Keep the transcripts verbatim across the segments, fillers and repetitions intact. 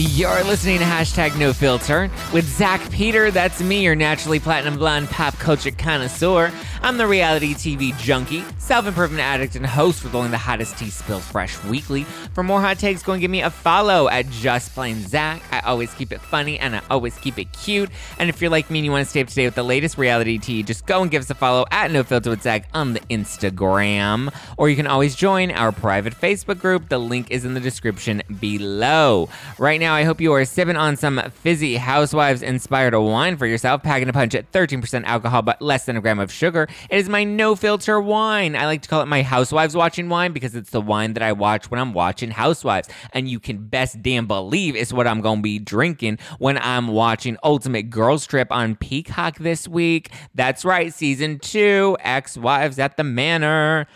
You're listening to Hashtag No Filter with Zach Peter. That's me, your naturally platinum blonde pop culture connoisseur. I'm the reality T V junkie, self-improvement addict, and host with only the hottest tea spilled fresh weekly. For more hot takes, go and give me a follow at Just Plain Zach. I always keep it funny and I always keep it cute. And if you're like me and you want to stay up to date with the latest reality tea, just go and give us a follow at No Filter with Zach on the Instagram. Or you can always join our private Facebook group. The link is in the description below. Right now, Now, I hope you are sipping on some fizzy Housewives-inspired wine for yourself, packing a punch at thirteen percent alcohol but less than a gram of sugar. It is my no-filter wine. I like to call it my Housewives watching wine because it's the wine that I watch when I'm watching Housewives. And you can best damn believe it's what I'm going to be drinking when I'm watching Ultimate Girls Trip on Peacock this week. That's right, Season two, Ex-Wives at the Manor.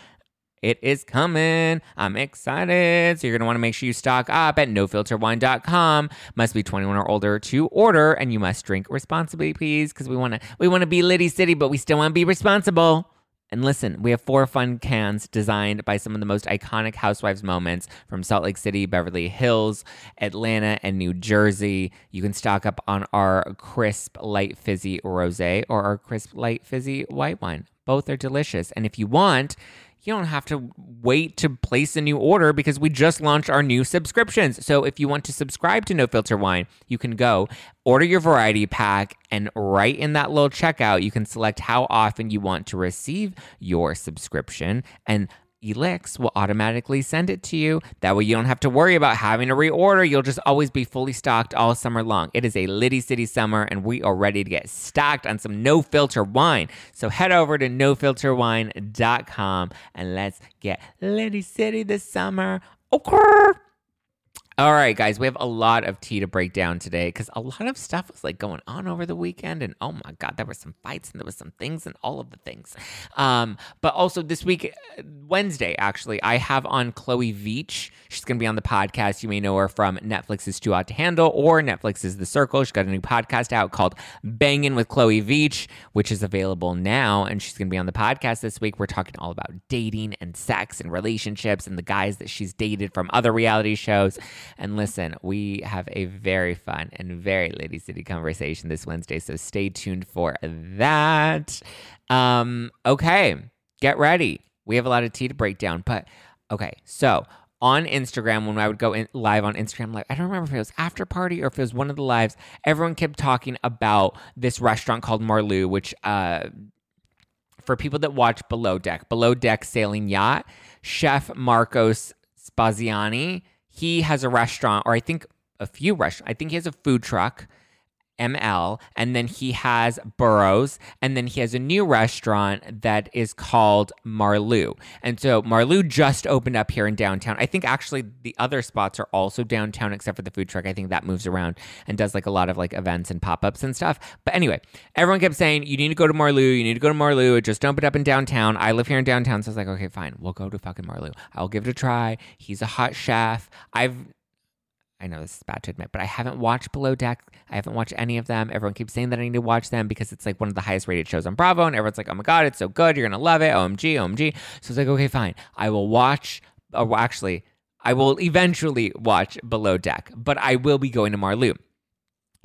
It is coming. I'm excited. So you're going to want to make sure you stock up at no filter wine dot com. Must be twenty-one or older to order, and you must drink responsibly, please, because we want to we want to be Litty City, but we still want to be responsible. And listen, we have four fun cans designed by some of the most iconic Housewives moments from Salt Lake City, Beverly Hills, Atlanta, and New Jersey. You can stock up on our crisp light fizzy rosé or our crisp light fizzy white wine. Both are delicious. And if you want, you don't have to wait to place a new order because we just launched our new subscriptions. So if you want to subscribe to No Filter Wine, you can go order your variety pack, and right in that little checkout, you can select how often you want to receive your subscription, and Elix will automatically send it to you. That way you don't have to worry about having to reorder. You'll just always be fully stocked all summer long. It is a Litty City summer, and we are ready to get stocked on some No Filter Wine. So head over to no filter wine dot com and let's get Litty City this summer. Okay. All right, guys, we have a lot of tea to break down today because a lot of stuff was like going on over the weekend, and oh my God, there were some fights and there was some things and all of the things. Um, but also this week, Wednesday, actually, I have on Chloe Veitch. She's going to be on the podcast. You may know her from Netflix's Too Hot to Handle or Netflix's The Circle. She's got a new podcast out called Bangin' with Chloe Veitch, which is available now, and she's going to be on the podcast this week. We're talking all about dating and sex and relationships and the guys that she's dated from other reality shows. And listen, we have a very fun and very Litty City conversation this Wednesday, so stay tuned for that. Um, okay, get ready. We have a lot of tea to break down, but okay, so on Instagram, when I would go in live on Instagram Live, I don't remember if it was after party or if it was one of the lives, everyone kept talking about this restaurant called Marlou, which uh, for people that watch Below Deck, Below Deck Sailing Yacht, Chef Marcos Spaziani, he has a restaurant, or I think a few restaurants. I think he has a food truck, M L, and then he has Burroughs, and then he has a new restaurant that is called Marlou. And so Marlou just opened up here in downtown. I think actually the other spots are also downtown except for the food truck. I think that moves around and does like a lot of like events and pop-ups and stuff. But anyway, everyone kept saying, you need to go to Marlou, you need to go to Marlou. It just opened up in downtown. I live here in downtown, so I was like, okay, fine, we'll go to fucking Marlou. I'll give it a try. He's a hot chef. I've I know this is bad to admit, but I haven't watched Below Deck. I haven't watched any of them. Everyone keeps saying that I need to watch them because it's like one of the highest rated shows on Bravo. And everyone's like, oh my God, it's so good. You're going to love it. O M G, O M G. So it's like, okay, fine. I will watch, or actually, I will eventually watch Below Deck, but I will be going to Marlou.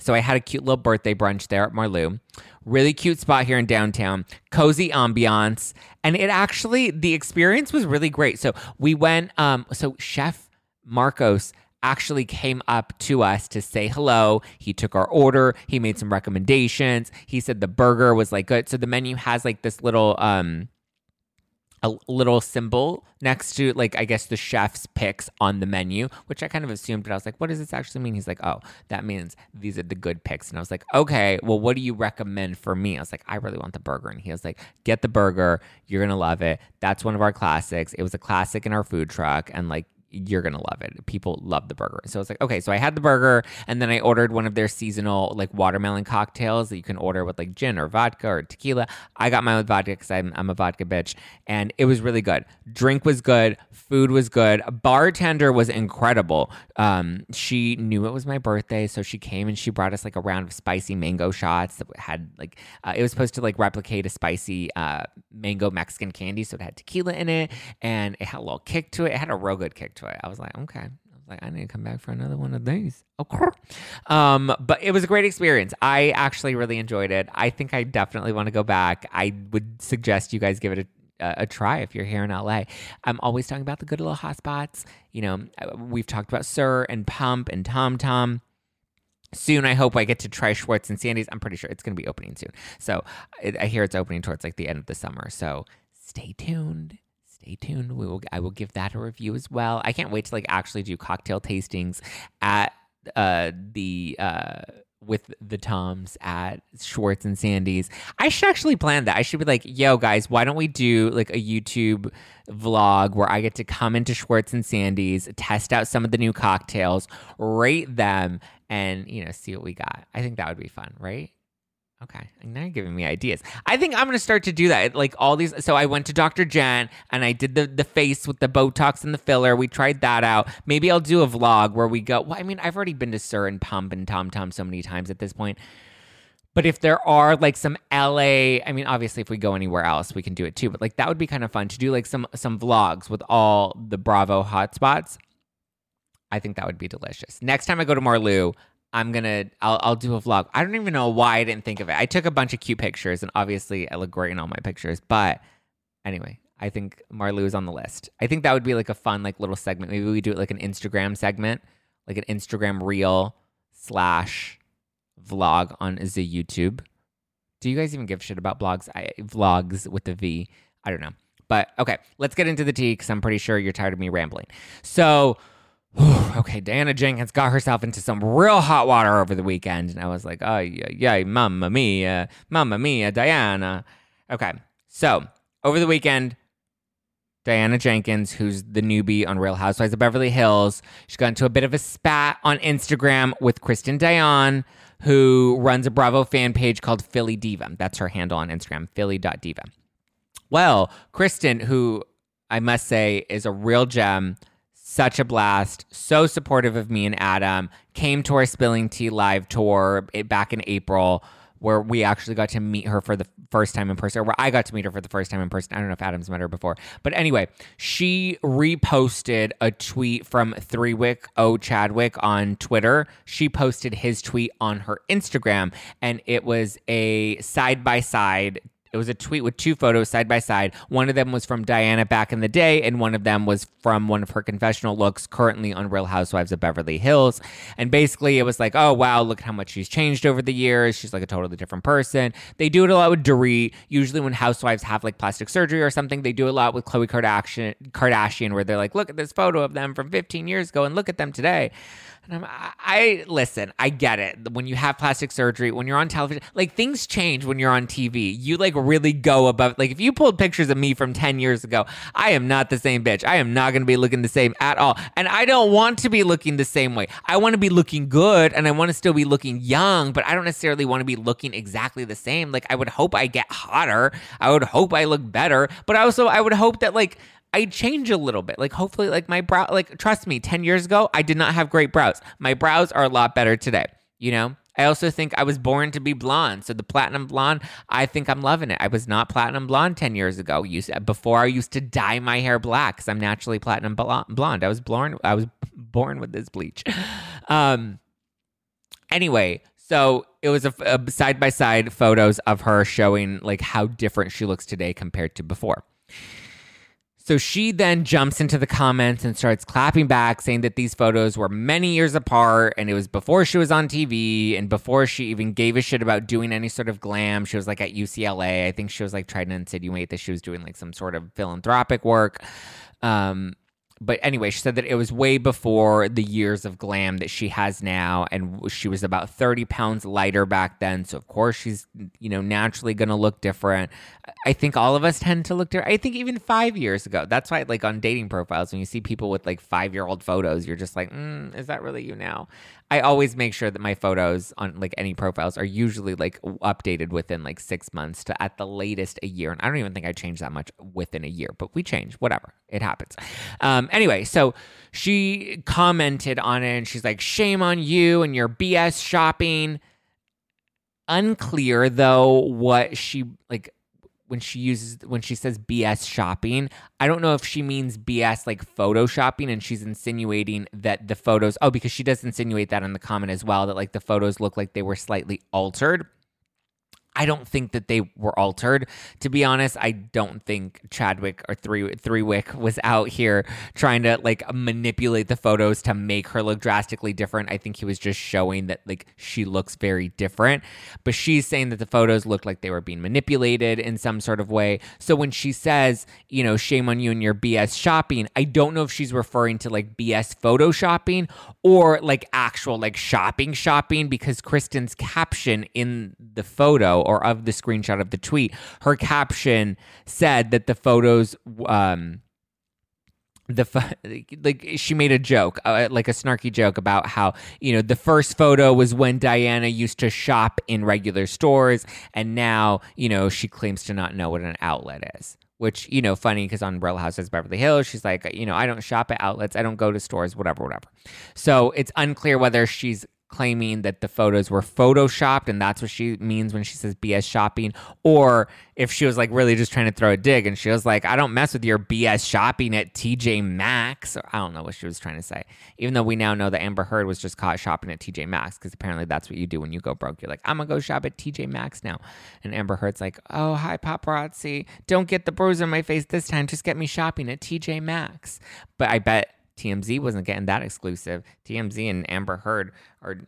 So I had a cute little birthday brunch there at Marlou. Really cute spot here in downtown. Cozy ambiance. And it actually, the experience was really great. So we went, um, so Chef Marcos actually came up to us to say hello. He took our order. He made some recommendations. He said the burger was like good. So the menu has like this little, um, a little symbol next to like, I guess the chef's picks on the menu, which I kind of assumed, but I was like, what does this actually mean? He's like, oh, that means these are the good picks. And I was like, okay, well, what do you recommend for me? I was like, I really want the burger. And he was like, get the burger. You're going to love it. That's one of our classics. It was a classic in our food truck. And like, you're going to love it. People love the burger. So I was like, okay, so I had the burger, and then I ordered one of their seasonal like watermelon cocktails that you can order with like gin or vodka or tequila. I got mine with vodka because I'm, I'm a vodka bitch, and it was really good. Drink was good. Food was good. Bartender was incredible. Um, she knew it was my birthday, so she came and she brought us like a round of spicy mango shots that had like, uh, it was supposed to like replicate a spicy uh, mango Mexican candy, so it had tequila in it, and it had a little kick to it. It had a real good kick to it. I was like, okay. I was like, I need to come back for another one of these. Okay. Um, but it was a great experience. I actually really enjoyed it. I think I definitely want to go back. I would suggest you guys give it a a try if you're here in L A. I'm always talking about the good little hotspots. You know, we've talked about S U R and Pump and Tom Tom. Soon, I hope I get to try Schwartz and Sandy's. I'm pretty sure it's going to be opening soon. So I hear it's opening towards like the end of the summer. So stay tuned. Stay tuned. We will. I will give that a review as well. I can't wait to like actually do cocktail tastings at uh, the uh, with the Toms at Schwartz and Sandy's. I should actually plan that. I should be like, yo guys, why don't we do like a YouTube vlog where I get to come into Schwartz and Sandy's, test out some of the new cocktails, rate them, and you know, see what we got. I think that would be fun, right? Okay, now you're giving me ideas. I think I'm going to start to do that. Like all these. So I went to Doctor Jen and I did the, the face with the Botox and the filler. We tried that out. Maybe I'll do a vlog where we go. Well, I mean, I've already been to S U R and Pump and Tom Tom so many times at this point. But if there are like some L A, I mean, obviously if we go anywhere else, we can do it too. But like that would be kind of fun to do like some some vlogs with all the Bravo hotspots. I think that would be delicious. Next time I go to Marlou, I'm gonna, I'll, I'll do a vlog. I don't even know why I didn't think of it. I took a bunch of cute pictures and obviously I look great in all my pictures. But anyway, I think Marlou is on the list. I think that would be like a fun, like little segment. Maybe we do it like an Instagram segment, like an Instagram reel slash vlog on the YouTube. Do you guys even give shit about blogs? I, vlogs with a V. I don't know. But okay, let's get into the tea because I'm pretty sure you're tired of me rambling. So, okay, Diana Jenkins got herself into some real hot water over the weekend. And I was like, oh, yeah, yeah, mamma mia, mamma mia, Diana. Okay, so over the weekend, Diana Jenkins, who's the newbie on Real Housewives of Beverly Hills, she got into a bit of a spat on Instagram with Kristen Dayan, who runs a Bravo fan page called Philly Diva. That's her handle on Instagram, philly dot diva. Well, Kristen, who I must say is a real gem, such a blast, so supportive of me and Adam, came to our Spilling Tea live tour back in April where we actually got to meet her for the first time in person, or where I got to meet her for the first time in person. I don't know if Adam's met her before. But anyway, she reposted a tweet from Three Wick O Chadwick on Twitter. She posted his tweet on her Instagram, and it was a side-by-side. It was a tweet with two photos side by side. One of them was from Diana back in the day, and one of them was from one of her confessional looks currently on Real Housewives of Beverly Hills. And basically, it was like, oh, wow, look how much she's changed over the years. She's like a totally different person. They do it a lot with Dorit. Usually when housewives have like plastic surgery or something, they do a lot with Khloe Kardashian, Kardashian where they're like, look at this photo of them from fifteen years ago and look at them today. And I'm, I, I listen, I get it. When you have plastic surgery, when you're on television, like things change when you're on T V. You like really go above, like if you pulled pictures of me from ten years ago, I am not the same bitch. I am not going to be looking the same at all. And I don't want to be looking the same way. I want to be looking good and I want to still be looking young, but I don't necessarily want to be looking exactly the same. Like I would hope I get hotter. I would hope I look better, but also I would hope that like I change a little bit. Like hopefully like my brow, like trust me, ten years ago, I did not have great brows. My brows are a lot better today. You know, I also think I was born to be blonde. So the platinum blonde, I think I'm loving it. I was not platinum blonde ten years ago. Before I used to dye my hair black because I'm naturally platinum blonde. I was born, I was born with this bleach. Um, anyway, so it was a, a side-by-side photos of her showing like how different she looks today compared to before. So she then jumps into the comments and starts clapping back, saying that these photos were many years apart and it was before she was on T V and before she even gave a shit about doing any sort of glam. She was like at U C L A. I think she was like trying to insinuate that she was doing like some sort of philanthropic work. Um, but anyway, she said that it was way before the years of glam that she has now. And she was about thirty pounds lighter back then. So of course she's, you know, naturally going to look different. I think all of us tend to look different. I think even five years ago. That's why, like, on dating profiles, when you see people with, like, five-year-old photos, you're just like, mm, is that really you now? I always make sure that my photos on, like, any profiles are usually, like, updated within, like, six months to at the latest a year. And I don't even think I change that much within a year. But we change. Whatever. It happens. Um, anyway, so she commented on it, and she's like, shame on you and your B S shopping. Unclear, though, what she, like... when she uses when she says B S shopping, I don't know if she means B S like photo shopping, and she's insinuating that the photos, oh, because she does insinuate that in the comment as well, that like the photos look like they were slightly altered. I don't think that they were altered. To be honest, I don't think Chadwick or Three Three Wick was out here trying to like manipulate the photos to make her look drastically different. I think he was just showing that like she looks very different. But she's saying that the photos looked like they were being manipulated in some sort of way. So when she says, you know, shame on you and your B S shopping, I don't know if she's referring to like B S photo shopping or like actual like shopping shopping, because Kristen's caption in the photo, or of the screenshot of the tweet, her caption said that the photos, um, the fo- like she made a joke, uh, like a snarky joke about how, you know, the first photo was when Diana used to shop in regular stores, and now, you know, she claims to not know what an outlet is. Which, you know, funny, because on Real Housewives of Beverly Hills, she's like, you know, I don't shop at outlets, I don't go to stores, whatever, whatever. So it's unclear whether she's claiming that the photos were photoshopped, and that's what she means when she says B S shopping, or if she was like really just trying to throw a dig and she was like, I don't mess with your B S shopping at T J Maxx, or I don't know what she was trying to say, even though we now know that Amber Heard was just caught shopping at T J Maxx, because apparently that's what you do when you go broke. You're like, I'm gonna go shop at T J Maxx now. And Amber Heard's like, oh, hi paparazzi, don't get the bruise on my face this time, just get me shopping at T J Maxx. But I bet T M Z wasn't getting that exclusive. T M Z and Amber Heard are,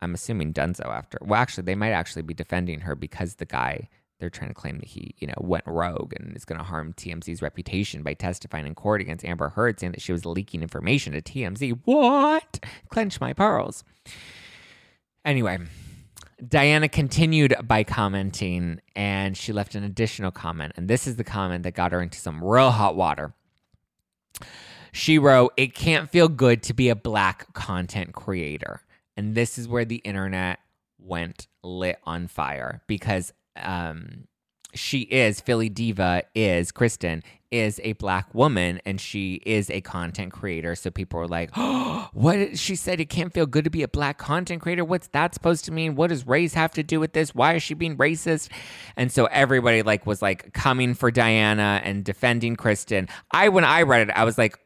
I'm assuming, dunzo after. Well, actually, they might actually be defending her, because the guy, they're trying to claim that he, you know, went rogue and is going to harm T M Z's reputation by testifying in court against Amber Heard, saying that she was leaking information to T M Z. What? Clench my pearls. Anyway, Diana continued by commenting, and she left an additional comment. And this is the comment that got her into some real hot water. She wrote, it can't feel good to be a black content creator. And this is where the internet went lit on fire, because um, she is, Philly Diva is, Kristen, is a black woman, and she is a content creator. So people were like, oh, what? She said it can't feel good to be a black content creator. What's that supposed to mean? What does race have to do with this? Why is she being racist? And so everybody like was like coming for Diana and defending Kristen. I, when I read it, I was like,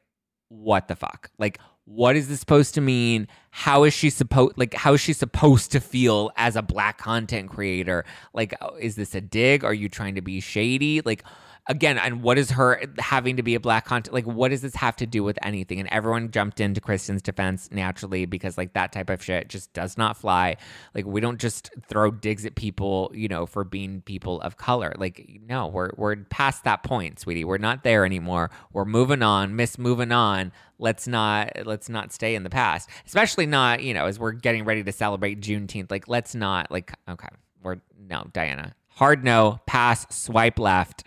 what the fuck? Like, what is this supposed to mean? How is she supposed, like, how is she supposed to feel as a black content creator? Like, is this a dig? Are you trying to be shady? Like, again, and what is her having to be a black content, like, what does this have to do with anything? And everyone jumped into Kristen's defense naturally, because like that type of shit just does not fly. Like, we don't just throw digs at people, you know, for being people of color. Like, no, we're we're past that point, sweetie. We're not there anymore. We're moving on, miss moving on. Let's not let's not stay in the past, especially not, you know, as we're getting ready to celebrate Juneteenth. Like, let's not, like, okay, we're, no, Diana, hard no, pass, swipe left.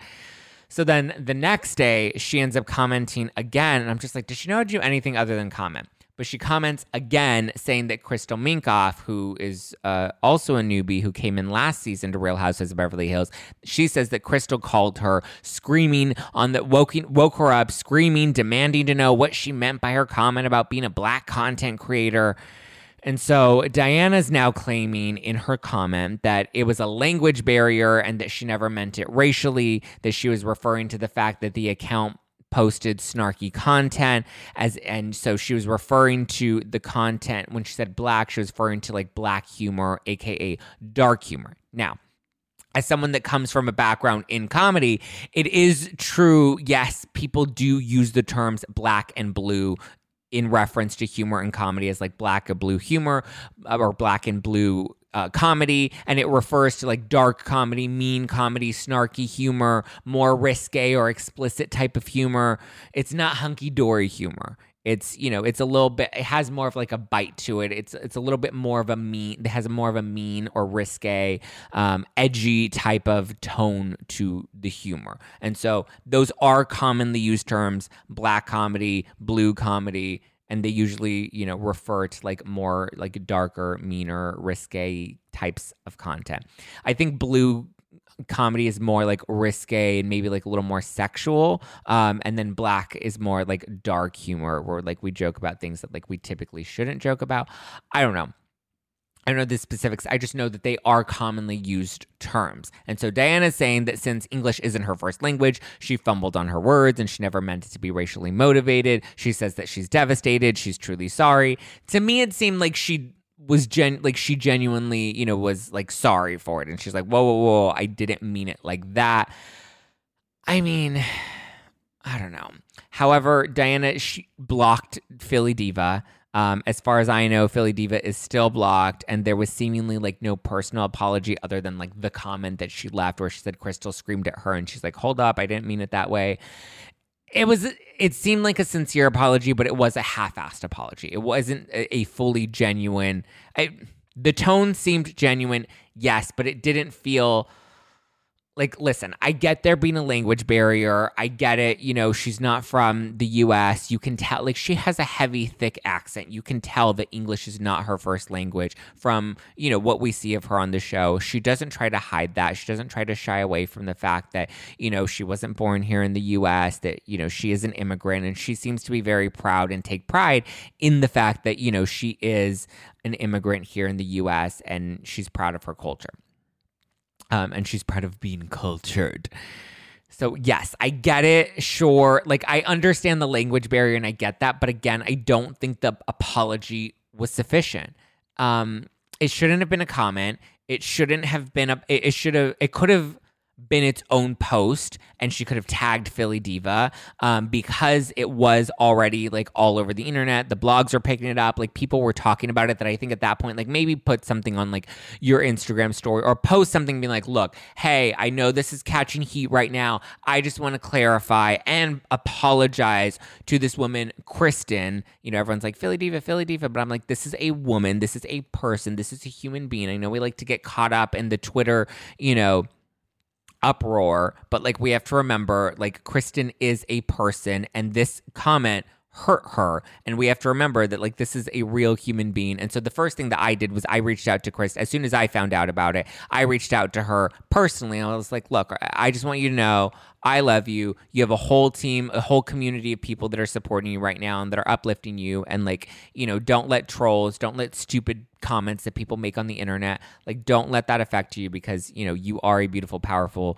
So then the next day, she ends up commenting again. And I'm just like, did she know how to do anything other than comment? But she comments again, saying that Crystal Minkoff, who is uh, also a newbie who came in last season to Real Housewives of Beverly Hills, she says that Crystal called her screaming on the, woke, woke her up, screaming, demanding to know what she meant by her comment about being a black content creator. And so Diana's now claiming in her comment that it was a language barrier and that she never meant it racially, that she was referring to the fact that the account posted snarky content, as, and so she was referring to the content. When she said black, she was referring to like black humor, aka dark humor. Now, as someone that comes from a background in comedy, it is true, yes, people do use the terms black and blue in reference to humor and comedy as like black and blue humor or black and blue uh, comedy. And it refers to like dark comedy, mean comedy, snarky humor, more risque or explicit type of humor. It's not hunky-dory humor. It's, you know, it's a little bit, it has more of like a bite to it. It's it's a little bit more of a mean, it has more of a mean or risque, um, edgy type of tone to the humor. And so those are commonly used terms, black comedy, blue comedy, and they usually, you know, refer to like more like darker, meaner, risque types of content. I think blue comedy is more like risque and maybe like a little more sexual. Um, and then black is more like dark humor, where like we joke about things that like we typically shouldn't joke about. I don't know. I don't know the specifics. I just know that they are commonly used terms. And so Diana's saying that since English isn't her first language, she fumbled on her words and she never meant it to be racially motivated. She says that she's devastated. She's truly sorry. To me, it seemed like she was gen like she genuinely, you know, was like sorry for it. And she's like, whoa, whoa, whoa, I didn't mean it like that. I mean, I don't know. However, Diana, she blocked Philly Diva. Um, as far as I know, Philly Diva is still blocked, and there was seemingly like no personal apology other than like the comment that she left where she said Crystal screamed at her and she's like, hold up, I didn't mean it that way. It was, it seemed like a sincere apology, but it was a half-assed apology. It wasn't a fully genuine, I, the tone seemed genuine, yes, but it didn't feel like, listen, I get there being a language barrier. I get it. You know, she's not from the U S. You can tell, like, she has a heavy, thick accent. You can tell that English is not her first language from, you know, what we see of her on the show. She doesn't try to hide that. She doesn't try to shy away from the fact that, you know, she wasn't born here in the U S, that, you know, she is an immigrant. And she seems to be very proud and take pride in the fact that, you know, she is an immigrant here in the U S and she's proud of her culture. Um, and she's proud of being cultured. So, yes, I get it. Sure. Like, I understand the language barrier and I get that. But again, I don't think the apology was sufficient. Um, it shouldn't have been a comment. It shouldn't have been a, it, it should have, it could have been its own post, and she could have tagged Philly Diva um, because it was already like all over the internet. The blogs are picking it up. Like, people were talking about it, that I think at that point, like, maybe put something on like your Instagram story or post something being like, look, hey, I know this is catching heat right now. I just want to clarify and apologize to this woman, Kristen. You know, everyone's like, Philly Diva, Philly Diva. But I'm like, this is a woman. This is a person. This is a human being. I know we like to get caught up in the Twitter, you know, uproar, but like, we have to remember, like, Kristen is a person and this comment hurt her, and we have to remember that, like, this is a real human being. And so the first thing that I did was I reached out to Kristen. As soon as I found out about it, I reached out to her personally. I was like, look, I just want you to know I love you. You have a whole team, a whole community of people that are supporting you right now and that are uplifting you. And like, you know, don't let trolls, don't let stupid comments that people make on the internet, like, don't let that affect you, because, you know, you are a beautiful, powerful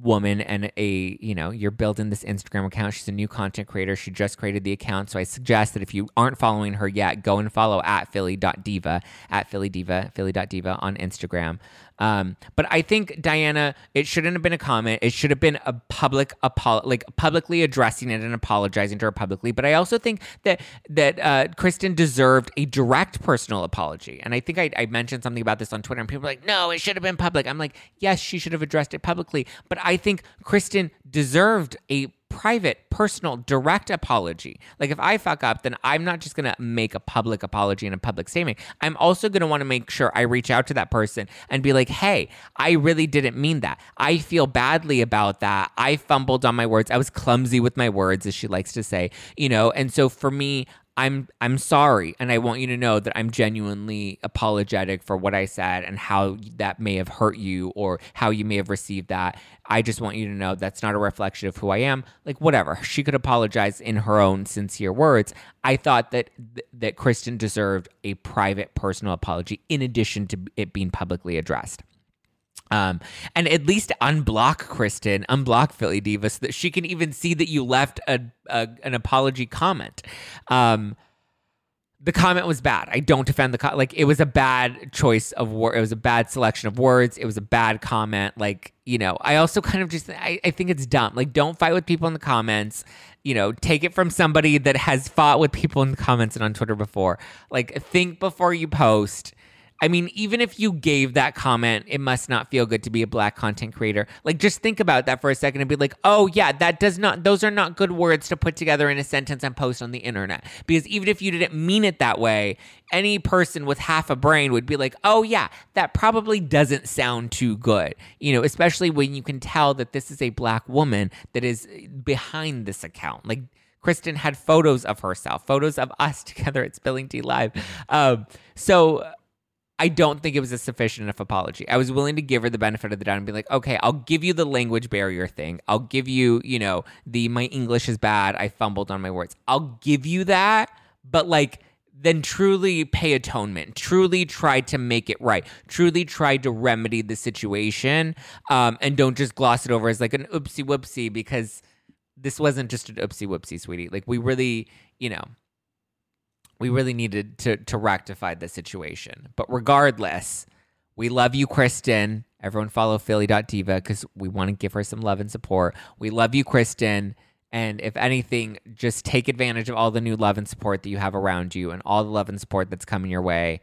woman and a, you know, you're building this Instagram account. She's a new content creator. She just created the account. So I suggest that if you aren't following her yet, go and follow at philly.diva, at philly.diva, philly.diva on Instagram. Um, but I think, Diana, it shouldn't have been a comment. It should have been a public apolo- like publicly addressing it and apologizing to her publicly. But I also think that that uh, Kristen deserved a direct personal apology. And I think I, I mentioned something about this on Twitter, and people were like, no, it should have been public. I'm like, yes, she should have addressed it publicly. But I think Kristen deserved a private, personal, direct apology. Like, if I fuck up, then I'm not just going to make a public apology and a public statement. I'm also going to want to make sure I reach out to that person and be like, hey, I really didn't mean that. I feel badly about that. I fumbled on my words. I was clumsy with my words, as she likes to say, you know? And so for me, I'm I'm sorry, and I want you to know that I'm genuinely apologetic for what I said and how that may have hurt you or how you may have received that. I just want you to know that's not a reflection of who I am. Like, whatever. She could apologize in her own sincere words. I thought that that Kristen deserved a private, personal apology in addition to it being publicly addressed. Um, and at least unblock Kristen, unblock Philly Diva so that she can even see that you left a, a an apology comment. Um, the comment was bad. I don't defend the comment. Like, it was a bad choice of word. It was a bad selection of words. It was a bad comment. Like, you know, I also kind of just, I, I think it's dumb. Like, don't fight with people in the comments. You know, take it from somebody that has fought with people in the comments and on Twitter before. Like, think before you post. I mean, even if you gave that comment, it must not feel good to be a black content creator. Like, just think about that for a second and be like, oh yeah, that does not, those are not good words to put together in a sentence and post on the internet. Because even if you didn't mean it that way, any person with half a brain would be like, oh yeah, that probably doesn't sound too good. You know, especially when you can tell that this is a black woman that is behind this account. Like, Kristen had photos of herself, photos of us together at Spilling Tea Live. Um, so... I don't think it was a sufficient enough apology. I was willing to give her the benefit of the doubt and be like, okay, I'll give you the language barrier thing. I'll give you, you know, the my English is bad. I fumbled on my words. I'll give you that. But like, then truly pay atonement, truly try to make it right, truly try to remedy the situation, um, and don't just gloss it over as like an oopsie whoopsie, because this wasn't just an oopsie whoopsie, sweetie. Like, we really, you know, we really needed to to rectify the situation. But regardless, we love you, Kristen. Everyone follow Philly.diva because we want to give her some love and support. We love you, Kristen. And if anything, just take advantage of all the new love and support that you have around you and all the love and support that's coming your way.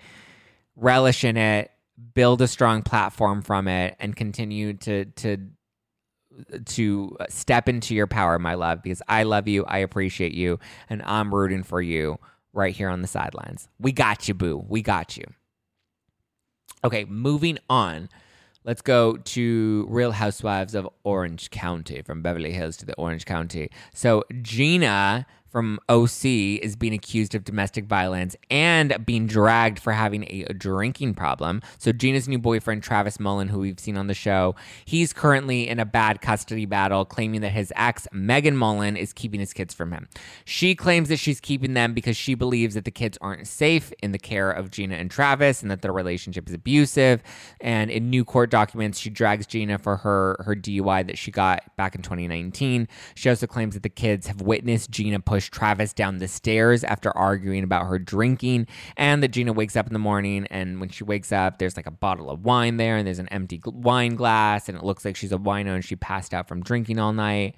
Relish in it, build a strong platform from it, and continue to to to step into your power, my love, because I love you, I appreciate you, and I'm rooting for you right here on the sidelines. We got you, boo. We got you. Okay, moving on. Let's go to Real Housewives of Orange County, from Beverly Hills to the Orange County. So Gina from O C is being accused of domestic violence and being dragged for having a drinking problem. So Gina's new boyfriend, Travis Mullen, who we've seen on the show, he's currently in a bad custody battle, claiming that his ex, Megan Mullen, is keeping his kids from him. She claims that she's keeping them because she believes that the kids aren't safe in the care of Gina and Travis, and that their relationship is abusive. And in new court documents, she drags Gina for her, her D U I that she got back in twenty nineteen. She also claims that the kids have witnessed Gina put push Travis down the stairs after arguing about her drinking, and that Gina wakes up in the morning, and when she wakes up, there's like a bottle of wine there, and there's an empty wine glass, and it looks like she's a wino and she passed out from drinking all night.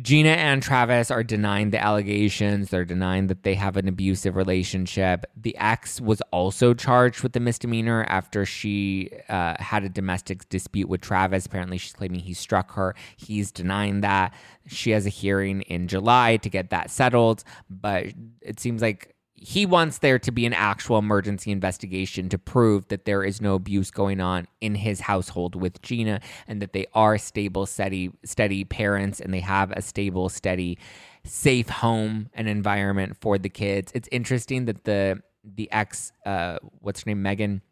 Gina and Travis are denying the allegations. They're denying that they have an abusive relationship. The ex was also charged with the misdemeanor after she uh, had a domestic dispute with Travis. Apparently, she's claiming he struck her. He's denying that. She has a hearing in July to get that settled, but it seems like he wants there to be an actual emergency investigation to prove that there is no abuse going on in his household with Gina, and that they are stable, steady, steady parents, and they have a stable, steady, safe home and environment for the kids. It's interesting that the the ex, uh, what's her name, Megan,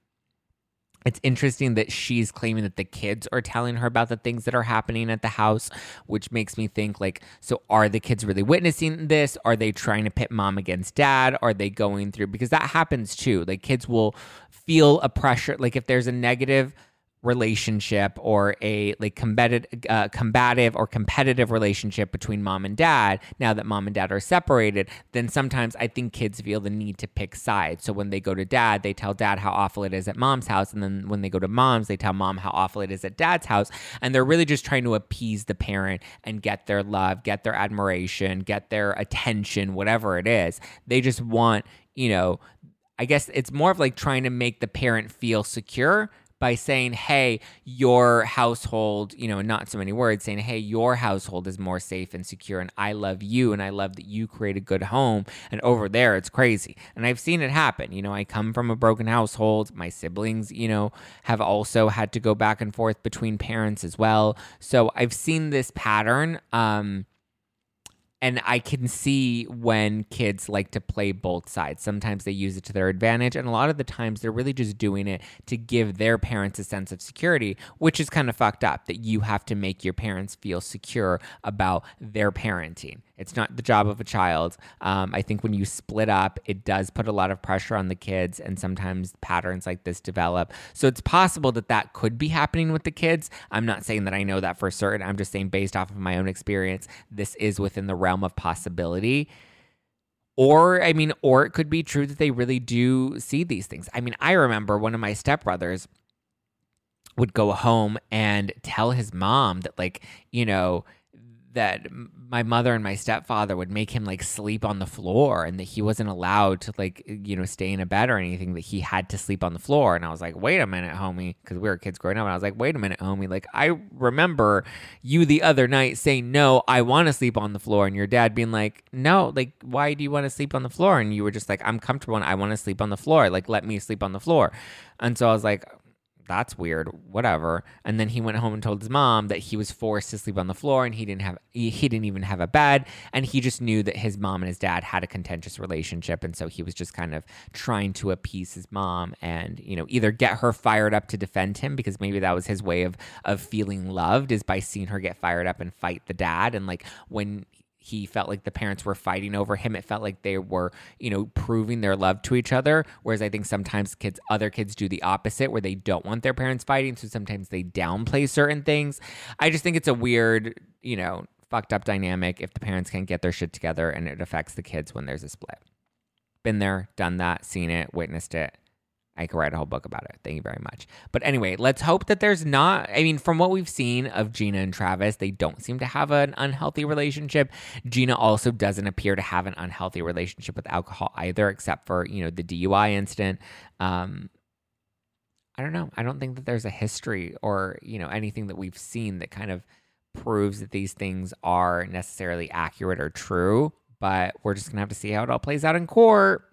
it's interesting that she's claiming that the kids are telling her about the things that are happening at the house, which makes me think, like, so are the kids really witnessing this? Are they trying to pit mom against dad? Are they going through? Because that happens too. Like, kids will feel a pressure. Like, if there's a negative relationship or a like combated, uh, combative or competitive relationship between mom and dad, now that mom and dad are separated, then sometimes I think kids feel the need to pick sides. So when they go to dad, they tell dad how awful it is at mom's house. And then when they go to mom's, they tell mom how awful it is at dad's house. And they're really just trying to appease the parent and get their love, get their admiration, get their attention, whatever it is. They just want, you know, I guess it's more of like trying to make the parent feel secure by saying, hey, your household, you know, not so many words, saying, hey, your household is more safe and secure, and I love you, and I love that you create a good home, and over there, it's crazy. And I've seen it happen. You know, I come from a broken household. My siblings, you know, have also had to go back and forth between parents as well. So I've seen this pattern, um, and I can see when kids like to play both sides. Sometimes they use it to their advantage, and a lot of the times they're really just doing it to give their parents a sense of security, which is kind of fucked up, that you have to make your parents feel secure about their parenting. It's not the job of a child. Um, I think when you split up, it does put a lot of pressure on the kids, and sometimes patterns like this develop. So it's possible that that could be happening with the kids. I'm not saying that I know that for certain. I'm just saying, based off of my own experience, this is within the realm of possibility. Or, I mean, or it could be true that they really do see these things. I mean, I remember one of my stepbrothers would go home and tell his mom that, like, you know, that my mother and my stepfather would make him like sleep on the floor, and that he wasn't allowed to, like, you know, stay in a bed or anything, that he had to sleep on the floor. And I was like, wait a minute, homie. Cause we were kids growing up. And I was like, wait a minute, homie. Like, I remember you the other night saying, no, I want to sleep on the floor. And your dad being like, no, like, why do you want to sleep on the floor? And you were just like, I'm comfortable and I want to sleep on the floor. Like, let me sleep on the floor. And so I was like, that's weird, whatever. And then he went home and told his mom that he was forced to sleep on the floor, and he didn't have, he didn't even have a bed. And he just knew that his mom and his dad had a contentious relationship. And so he was just kind of trying to appease his mom and, you know, either get her fired up to defend him, because maybe that was his way of, of feeling loved, is by seeing her get fired up and fight the dad. And like, when he felt like the parents were fighting over him. It felt like they were, you know, proving their love to each other. Whereas I think sometimes kids, other kids do the opposite, where they don't want their parents fighting. So sometimes they downplay certain things. I just think it's a weird, you know, fucked up dynamic if the parents can't get their shit together and it affects the kids when there's a split. Been there, done that, seen it, witnessed it. I could write a whole book about it. Thank you very much. But anyway, let's hope that there's not, I mean, from what we've seen of Gina and Travis, they don't seem to have an unhealthy relationship. Gina also doesn't appear to have an unhealthy relationship with alcohol either, except for, you know, the D U I incident. Um, I don't know. I don't think that there's a history or, you know, anything that we've seen that kind of proves that these things are necessarily accurate or true, but we're just going to have to see how it all plays out in court.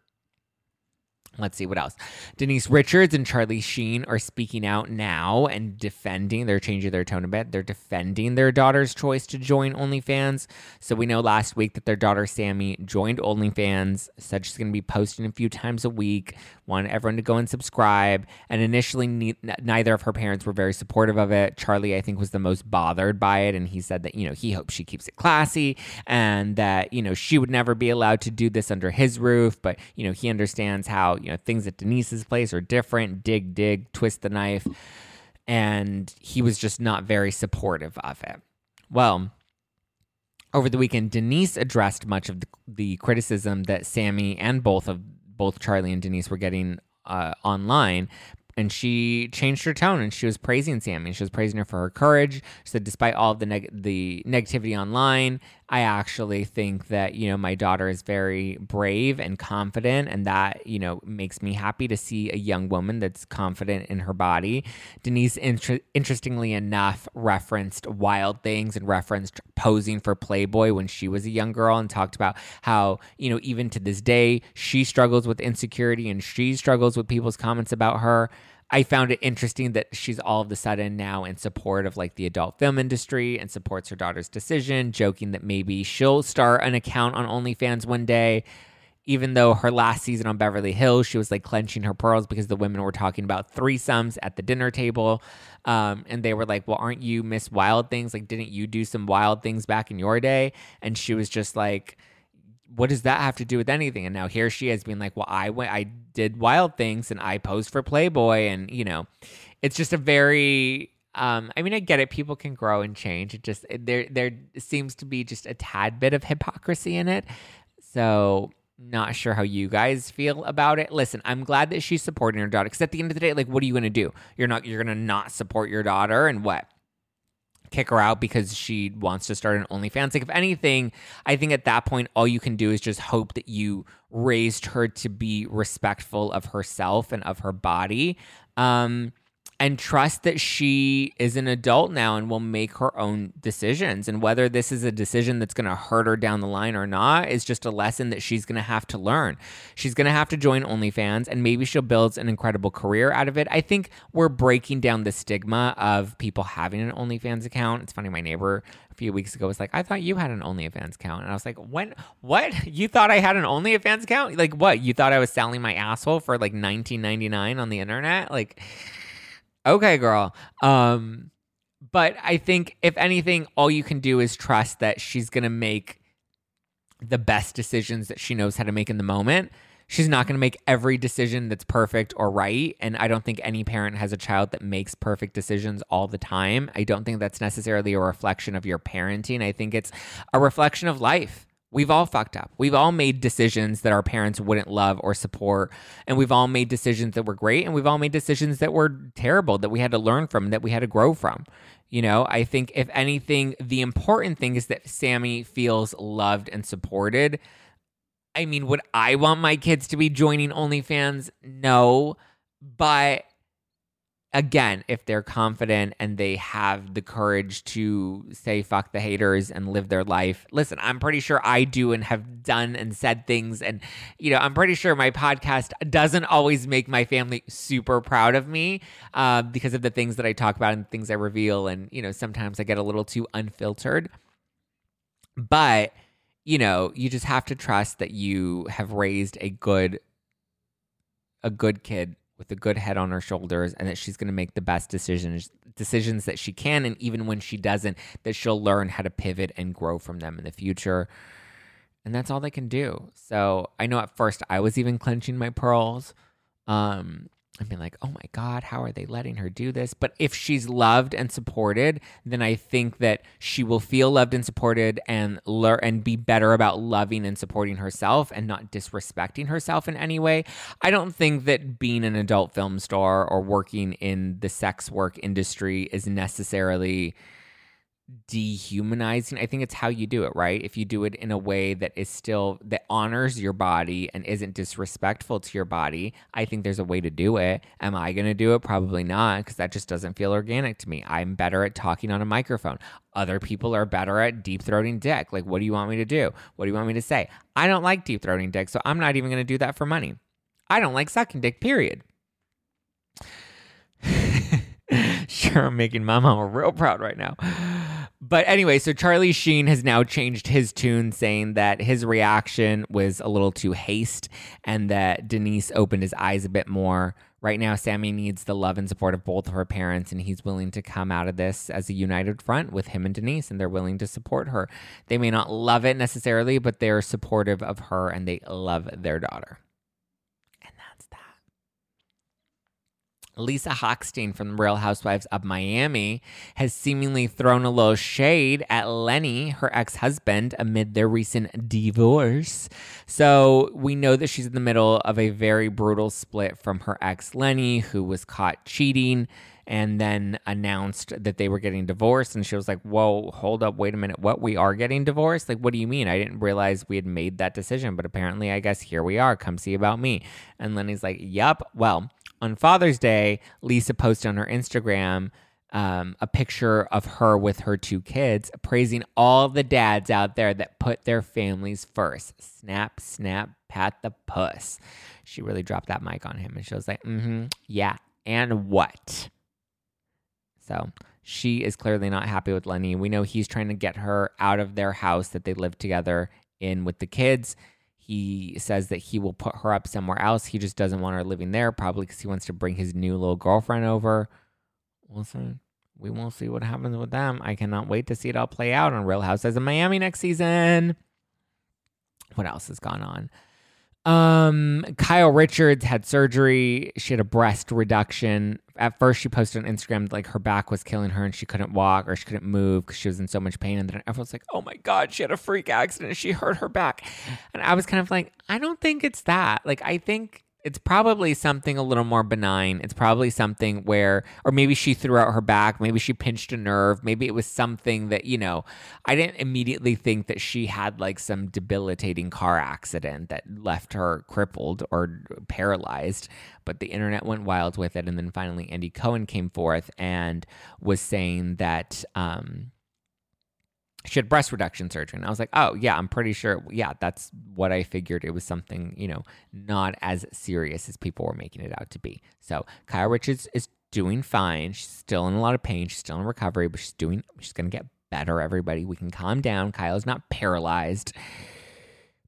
Let's see what else. Denise Richards and Charlie Sheen are speaking out now and defending. They're changing their tone a bit. They're defending their daughter's choice to join OnlyFans. So we know last week that their daughter, Sammy, joined OnlyFans. Said she's going to be posting a few times a week. Wanted everyone to go and subscribe. And initially, ne- neither of her parents were very supportive of it. Charlie, I think, was the most bothered by it. And he said that, you know, he hopes she keeps it classy and that, you know, she would never be allowed to do this under his roof. But, you know, he understands how, you know, things at Denise's place are different, dig, dig, twist the knife. And he was just not very supportive of it. Well, over the weekend, Denise addressed much of the, the criticism that Sammy and both of both Charlie and Denise were getting uh, online. And she changed her tone and she was praising Sammy. She was praising her for her courage. She said, despite all of the neg- the negativity online, I actually think that, you know, my daughter is very brave and confident, and that, you know, makes me happy to see a young woman that's confident in her body. Denise, inter- interestingly enough, referenced Wild Things and referenced posing for Playboy when she was a young girl, and talked about how, you know, even to this day, she struggles with insecurity and she struggles with people's comments about her. I found it interesting that she's all of a sudden now in support of like the adult film industry and supports her daughter's decision, joking that maybe she'll start an account on OnlyFans one day, even though her last season on Beverly Hills, she was like clenching her pearls because the women were talking about threesomes at the dinner table. Um, and they were like, well, aren't you Miss Wild Things? Like, didn't you do some wild things back in your day? And she was just like, what does that have to do with anything? And now here she is being like, well, I went, I did Wild Things and I posed for Playboy. And, you know, it's just a very, um, I mean, I get it. People can grow and change. It just, it, there, there seems to be just a tad bit of hypocrisy in it. So not sure how you guys feel about it. Listen, I'm glad that she's supporting her daughter. Cause at the end of the day, like, what are you going to do? You're not, you're going to not support your daughter and what? Kick her out because she wants to start an OnlyFans. Like, if anything, I think at that point, all you can do is just hope that you raised her to be respectful of herself and of her body, um, and trust that she is an adult now and will make her own decisions. And whether this is a decision that's going to hurt her down the line or not is just a lesson that she's going to have to learn. She's going to have to join OnlyFans, and maybe she'll build an incredible career out of it. I think we're breaking down the stigma of people having an OnlyFans account. It's funny, my neighbor a few weeks ago was like, I thought you had an OnlyFans account. And I was like, when? What? You thought I had an OnlyFans account? Like, what? You thought I was selling my asshole for like nineteen ninety-nine on the internet? Like... Okay, girl. Um, but I think if anything, all you can do is trust that she's going to make the best decisions that she knows how to make in the moment. She's not going to make every decision that's perfect or right. And I don't think any parent has a child that makes perfect decisions all the time. I don't think that's necessarily a reflection of your parenting. I think it's a reflection of life. We've all fucked up. We've all made decisions that our parents wouldn't love or support. And we've all made decisions that were great. And we've all made decisions that were terrible, that we had to learn from, that we had to grow from. You know, I think if anything, the important thing is that Sammy feels loved and supported. I mean, would I want my kids to be joining OnlyFans? No. But again, if they're confident and they have the courage to say fuck the haters and live their life, listen, I'm pretty sure I do and have done and said things. And, you know, I'm pretty sure my podcast doesn't always make my family super proud of me uh, because of the things that I talk about and things I reveal. And, you know, sometimes I get a little too unfiltered. But, you know, you just have to trust that you have raised a good, a good kid with a good head on her shoulders, and that she's going to make the best decisions decisions that she can, and even when she doesn't, that she'll learn how to pivot and grow from them in the future. And that's all they can do. So I know at first I was even clenching my pearls. Um, I've been like, oh my God, how are they letting her do this? But if she's loved and supported, then I think that she will feel loved and supported and learn and be better about loving and supporting herself and not disrespecting herself in any way. I don't think that being an adult film star or working in the sex work industry is necessarily dehumanizing. I think it's how you do it, right? If you do it in a way that is still, that honors your body and isn't disrespectful to your body, I think there's a way to do it. Am I going to do it? Probably not, because that just doesn't feel organic to me. I'm better at talking on a microphone. Other people are better at deep-throating dick. Like, what do you want me to do? What do you want me to say? I don't like deep-throating dick, so I'm not even going to do that for money. I don't like sucking dick, period. Sure, I'm making my mama real proud right now. But anyway, so Charlie Sheen has now changed his tune, saying that his reaction was a little too hasty and that Denise opened his eyes a bit more. Right now, Sammy needs the love and support of both of her parents, and he's willing to come out of this as a united front with him and Denise, and they're willing to support her. They may not love it necessarily, but they're supportive of her and they love their daughter. And that's that. Lisa Hochstein from Real Housewives of Miami has seemingly thrown a little shade at Lenny, her ex-husband, amid their recent divorce. So we know that she's in the middle of a very brutal split from her ex, Lenny, who was caught cheating and then announced that they were getting divorced. And she was like, whoa, hold up, wait a minute. What, we are getting divorced? Like, what do you mean? I didn't realize we had made that decision, but apparently, I guess, here we are. Come see about me. And Lenny's like, yep, well, on Father's Day, Lisa posted on her Instagram um, a picture of her with her two kids, praising all the dads out there that put their families first. Snap, snap, pat the puss. She really dropped that mic on him, and she was like, mm-hmm, yeah, and what? So she is clearly not happy with Lenny. We know he's trying to get her out of their house that they live together in with the kids. He says that he will put her up somewhere else. He just doesn't want her living there, probably because he wants to bring his new little girlfriend over. We'll see. We will see what happens with them. I cannot wait to see it all play out on Real Housewives of Miami next season. What else has gone on? Um, Kyle Richards had surgery. She had a breast reduction. At first, she posted on Instagram that, like, her back was killing her and she couldn't walk or she couldn't move because she was in so much pain. And then everyone's like, oh my God, she had a freak accident. She hurt her back. And I was kind of like, I don't think it's that. Like, I think it's probably something a little more benign. It's probably something where, or maybe she threw out her back. Maybe she pinched a nerve. Maybe it was something that, you know, I didn't immediately think that she had, like, some debilitating car accident that left her crippled or paralyzed. But the internet went wild with it. And then finally, Andy Cohen came forth and was saying that um, she had breast reduction surgery. And I was like, oh, yeah, I'm pretty sure. Yeah, that's what I figured. It was something, you know, not as serious as people were making it out to be. So Kyle Richards is doing fine. She's still in a lot of pain. She's still in recovery, but she's doing, she's going to get better, everybody. We can calm down. Kyle's not paralyzed.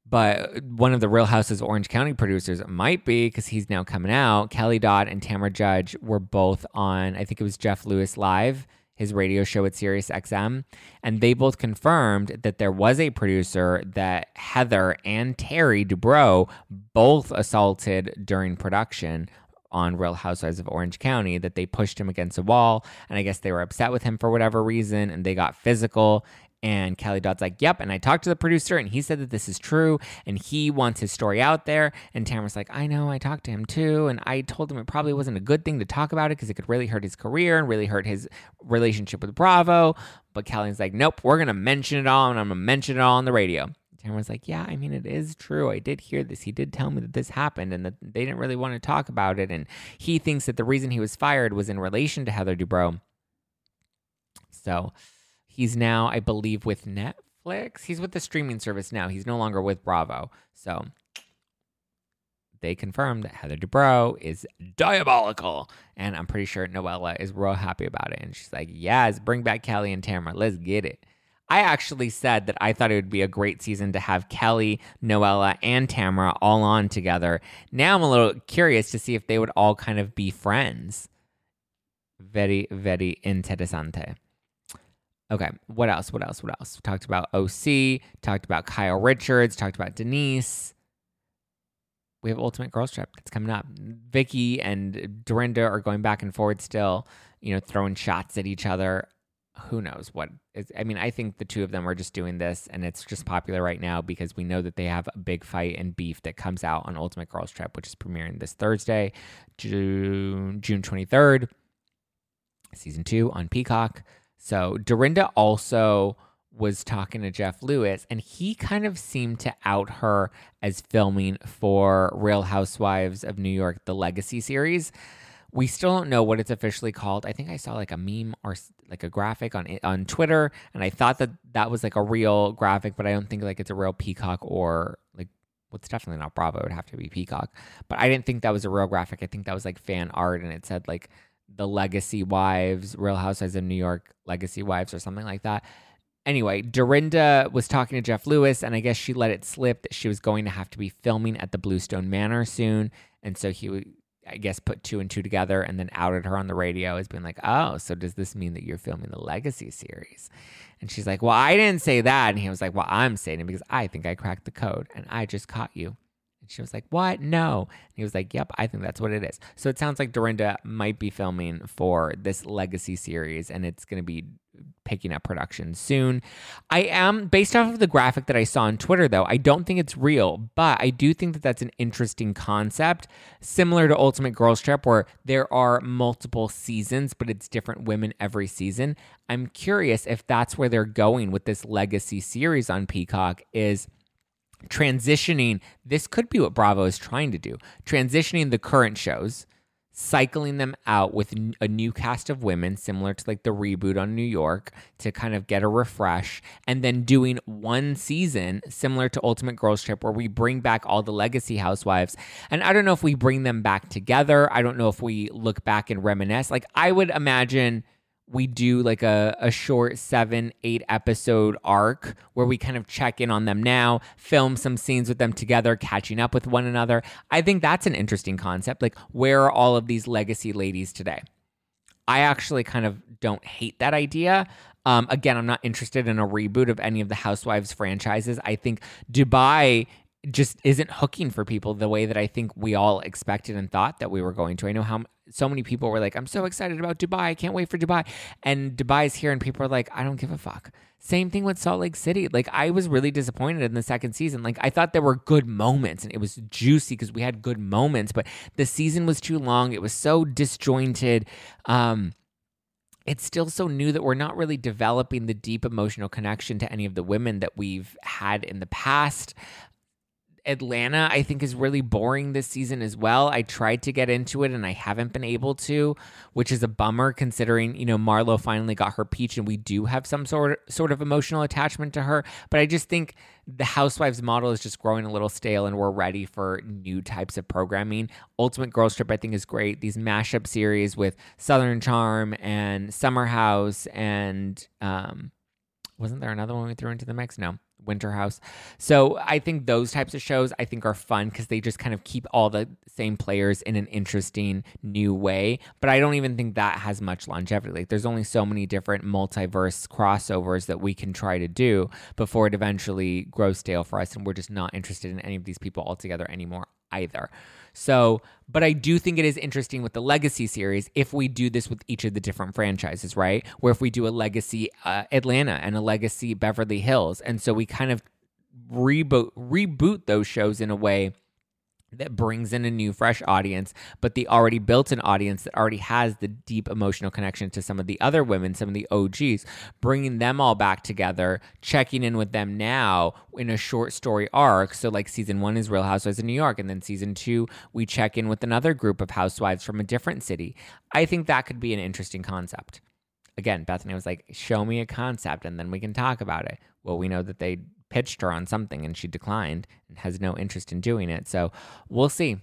But one of the Real Houses of Orange County producers might be, because he's now coming out. Kelly Dodd and Tamra Judge were both on, I think it was Jeff Lewis Live, his radio show at Sirius X M. And they both confirmed that there was a producer that Heather and Terry Dubrow both assaulted during production on Real Housewives of Orange County, that they pushed him against a wall. And I guess they were upset with him for whatever reason, and they got physical. And Kelly Dodd's like, yep. And I talked to the producer, and he said that this is true, and he wants his story out there. And Tamara's like, I know, I talked to him too, and I told him it probably wasn't a good thing to talk about it because it could really hurt his career and really hurt his relationship with Bravo. But Kelly's like, nope, we're going to mention it all, and I'm going to mention it all on the radio. Tamara's like, yeah, I mean, it is true. I did hear this. He did tell me that this happened and that they didn't really want to talk about it. And he thinks that the reason he was fired was in relation to Heather Dubrow. So he's now, I believe, with Netflix. He's with the streaming service now. He's no longer with Bravo. So they confirmed that Heather Dubrow is diabolical. And I'm pretty sure Noella is real happy about it. And she's like, yes, bring back Kelly and Tamra. Let's get it. I actually said that I thought it would be a great season to have Kelly, Noella, and Tamra all on together. Now I'm a little curious to see if they would all kind of be friends. Very, very interesante. Okay, what else, what else, what else? We talked about O C, talked about Kyle Richards, talked about Denise. We have Ultimate Girls Trip that's coming up. Vicky and Dorinda are going back and forward still, you know, throwing shots at each other. Who knows what is, I mean, I think the two of them are just doing this and it's just popular right now because we know that they have a big fight and beef that comes out on Ultimate Girls Trip, which is premiering this Thursday, June twenty-third, season two on Peacock. So Dorinda also was talking to Jeff Lewis and he kind of seemed to out her as filming for Real Housewives of New York, the Legacy series. We still don't know what it's officially called. I think I saw like a meme or like a graphic on on Twitter, and I thought that that was like a real graphic, but I don't think like it's a real Peacock or like, well, it's definitely not Bravo. It would have to be Peacock. But I didn't think that was a real graphic. I think that was like fan art, and it said like the Legacy Wives, Real Housewives of New York Legacy Wives or something like that. Anyway, Dorinda was talking to Jeff Lewis, and I guess she let it slip that she was going to have to be filming at the Bluestone Manor soon, and so he would, I guess, put two and two together and then outed her on the radio as being like, oh, so does this mean that you're filming the Legacy series? And she's like, well, I didn't say that. And he was like, well, I'm saying it because I think I cracked the code and I just caught you. And she was like, what? No. And he was like, yep, I think that's what it is. So it sounds like Dorinda might be filming for this Legacy series and it's going to be picking up production soon. I am, based off of the graphic that I saw on Twitter though, I don't think it's real, but I do think that that's an interesting concept, similar to Ultimate Girls Trip where there are multiple seasons, but it's different women every season. I'm curious if that's where they're going with this Legacy series on Peacock, is transitioning. This could be what Bravo is trying to do, transitioning the current shows, cycling them out with a new cast of women, similar to like the reboot on New York, to kind of get a refresh, and then doing one season similar to Ultimate Girls Trip where we bring back all the Legacy housewives. And I don't know if we bring them back together. I don't know if we look back and reminisce. Like I would imagine we do like a, a short seven, eight episode arc where we kind of check in on them now, film some scenes with them together, catching up with one another. I think that's an interesting concept. Like, where are all of these Legacy ladies today? I actually kind of don't hate that idea. Um, again, I'm not interested in a reboot of any of the Housewives franchises. I think Dubai just isn't hooking for people the way that I think we all expected and thought that we were going to. I know how so many people were like, I'm so excited about Dubai. I can't wait for Dubai. And Dubai's here and people are like, I don't give a fuck. Same thing with Salt Lake City. Like I was really disappointed in the second season. Like I thought there were good moments and it was juicy because we had good moments, but the season was too long. It was so disjointed. Um, It's still so new that we're not really developing the deep emotional connection to any of the women that we've had in the past. Atlanta, I think, is really boring this season as well. I tried to get into it and I haven't been able to, which is a bummer considering, you know, Marlo finally got her peach and we do have some sort of, sort of emotional attachment to her. But I just think the Housewives model is just growing a little stale and we're ready for new types of programming. Ultimate Girls Trip, I think, is great. These mashup series with Southern Charm and Summer House and um, wasn't there another one we threw into the mix? No. Winter House. So I think those types of shows I think are fun because they just kind of keep all the same players in an interesting new way. But I don't even think that has much longevity. Like there's only so many different multiverse crossovers that we can try to do before it eventually grows stale for us. And we're just not interested in any of these people altogether anymore either. So, but I do think it is interesting with the Legacy series if we do this with each of the different franchises, right? Where if we do a Legacy uh, Atlanta and a Legacy Beverly Hills. And so we kind of reboot, reboot those shows in a way that brings in a new, fresh audience, but the already built-in audience that already has the deep emotional connection to some of the other women, some of the O Gs, bringing them all back together, checking in with them now in a short story arc. So like season one is Real Housewives of New York, and then season two, we check in with another group of housewives from a different city. I think that could be an interesting concept. Again, Bethany was like, show me a concept, and then we can talk about it. Well, we know that they pitched her on something and she declined and has no interest in doing it. So we'll see.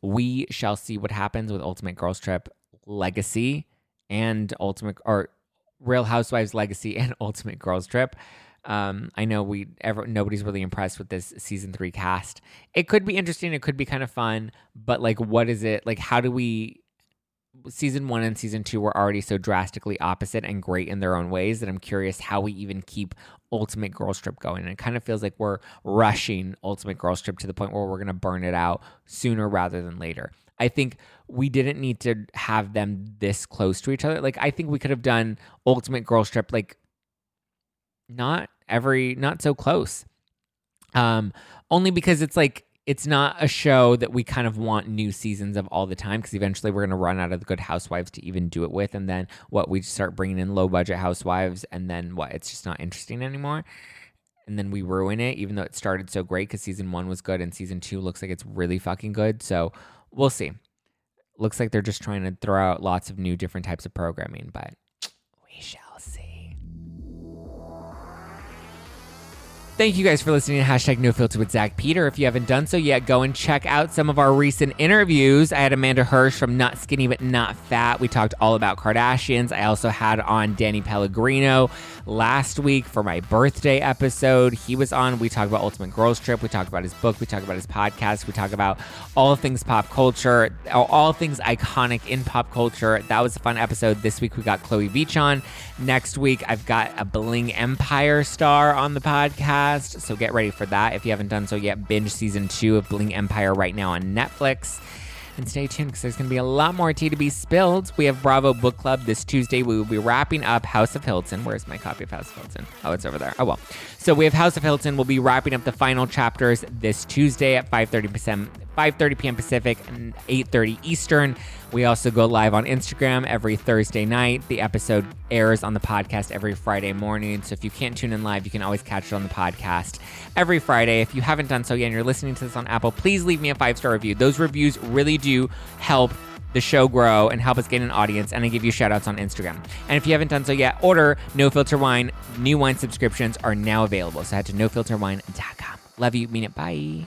We shall see what happens with Ultimate Girls Trip Legacy and Ultimate or Real Housewives Legacy and Ultimate Girls Trip. Um, I know we ever nobody's really impressed with this season three cast. It could be interesting. It could be kind of fun. But like, what is it? Like, how do we? Season one and season two were already so drastically opposite and great in their own ways that I'm curious how we even keep Ultimate Girls Trip going. And it kind of feels like we're rushing Ultimate Girls Trip to the point where we're going to burn it out sooner rather than later. I think we didn't need to have them this close to each other. Like, I think we could have done Ultimate Girls Trip, like, not every, not so close. Um, only because it's like, it's not a show that we kind of want new seasons of all the time, because eventually we're going to run out of the good housewives to even do it with. And then what, we start bringing in low budget housewives, and then what, it's just not interesting anymore. And then we ruin it, even though it started so great, because season one was good and season two looks like it's really fucking good. So we'll see. Looks like they're just trying to throw out lots of new different types of programming, but we shall see. Thank you guys for listening to Hashtag No Filter with Zach Peter. If you haven't done so yet, go and check out some of our recent interviews. I had Amanda Hirsch from Not Skinny But Not Fat. We talked all about Kardashians. I also had on Danny Pellegrino last week for my birthday episode. He was on. We talked about Ultimate Girls Trip. We talked about his book. We talked about his podcast. We talked about all things pop culture, all things iconic in pop culture. That was a fun episode. This week we got Chloe Veitch on. Next week I've got a Bling Empire star on the podcast. So get ready for that. If you haven't done so yet, binge season two of Bling Empire right now on Netflix. And stay tuned, because there's going to be a lot more tea to be spilled. We have Bravo Book Club this Tuesday. We will be wrapping up House of Hilton. Where's my copy of House of Hilton? Oh, it's over there. Oh, well. So we have House of Hilton. We'll be wrapping up the final chapters this Tuesday at five thirty p.m. Pacific and eight thirty Eastern. We also go live on Instagram every Thursday night. The episode airs on the podcast every Friday morning. So if you can't tune in live, you can always catch it on the podcast every Friday. If you haven't done so yet and you're listening to this on Apple, please leave me a five-star review. Those reviews really do help the show grow and help us gain an audience, and I give you shout outs on Instagram. And if you haven't done so yet, order No Filter Wine. New wine subscriptions are now available. So head to no filter wine dot com. Love you. Mean it. Bye.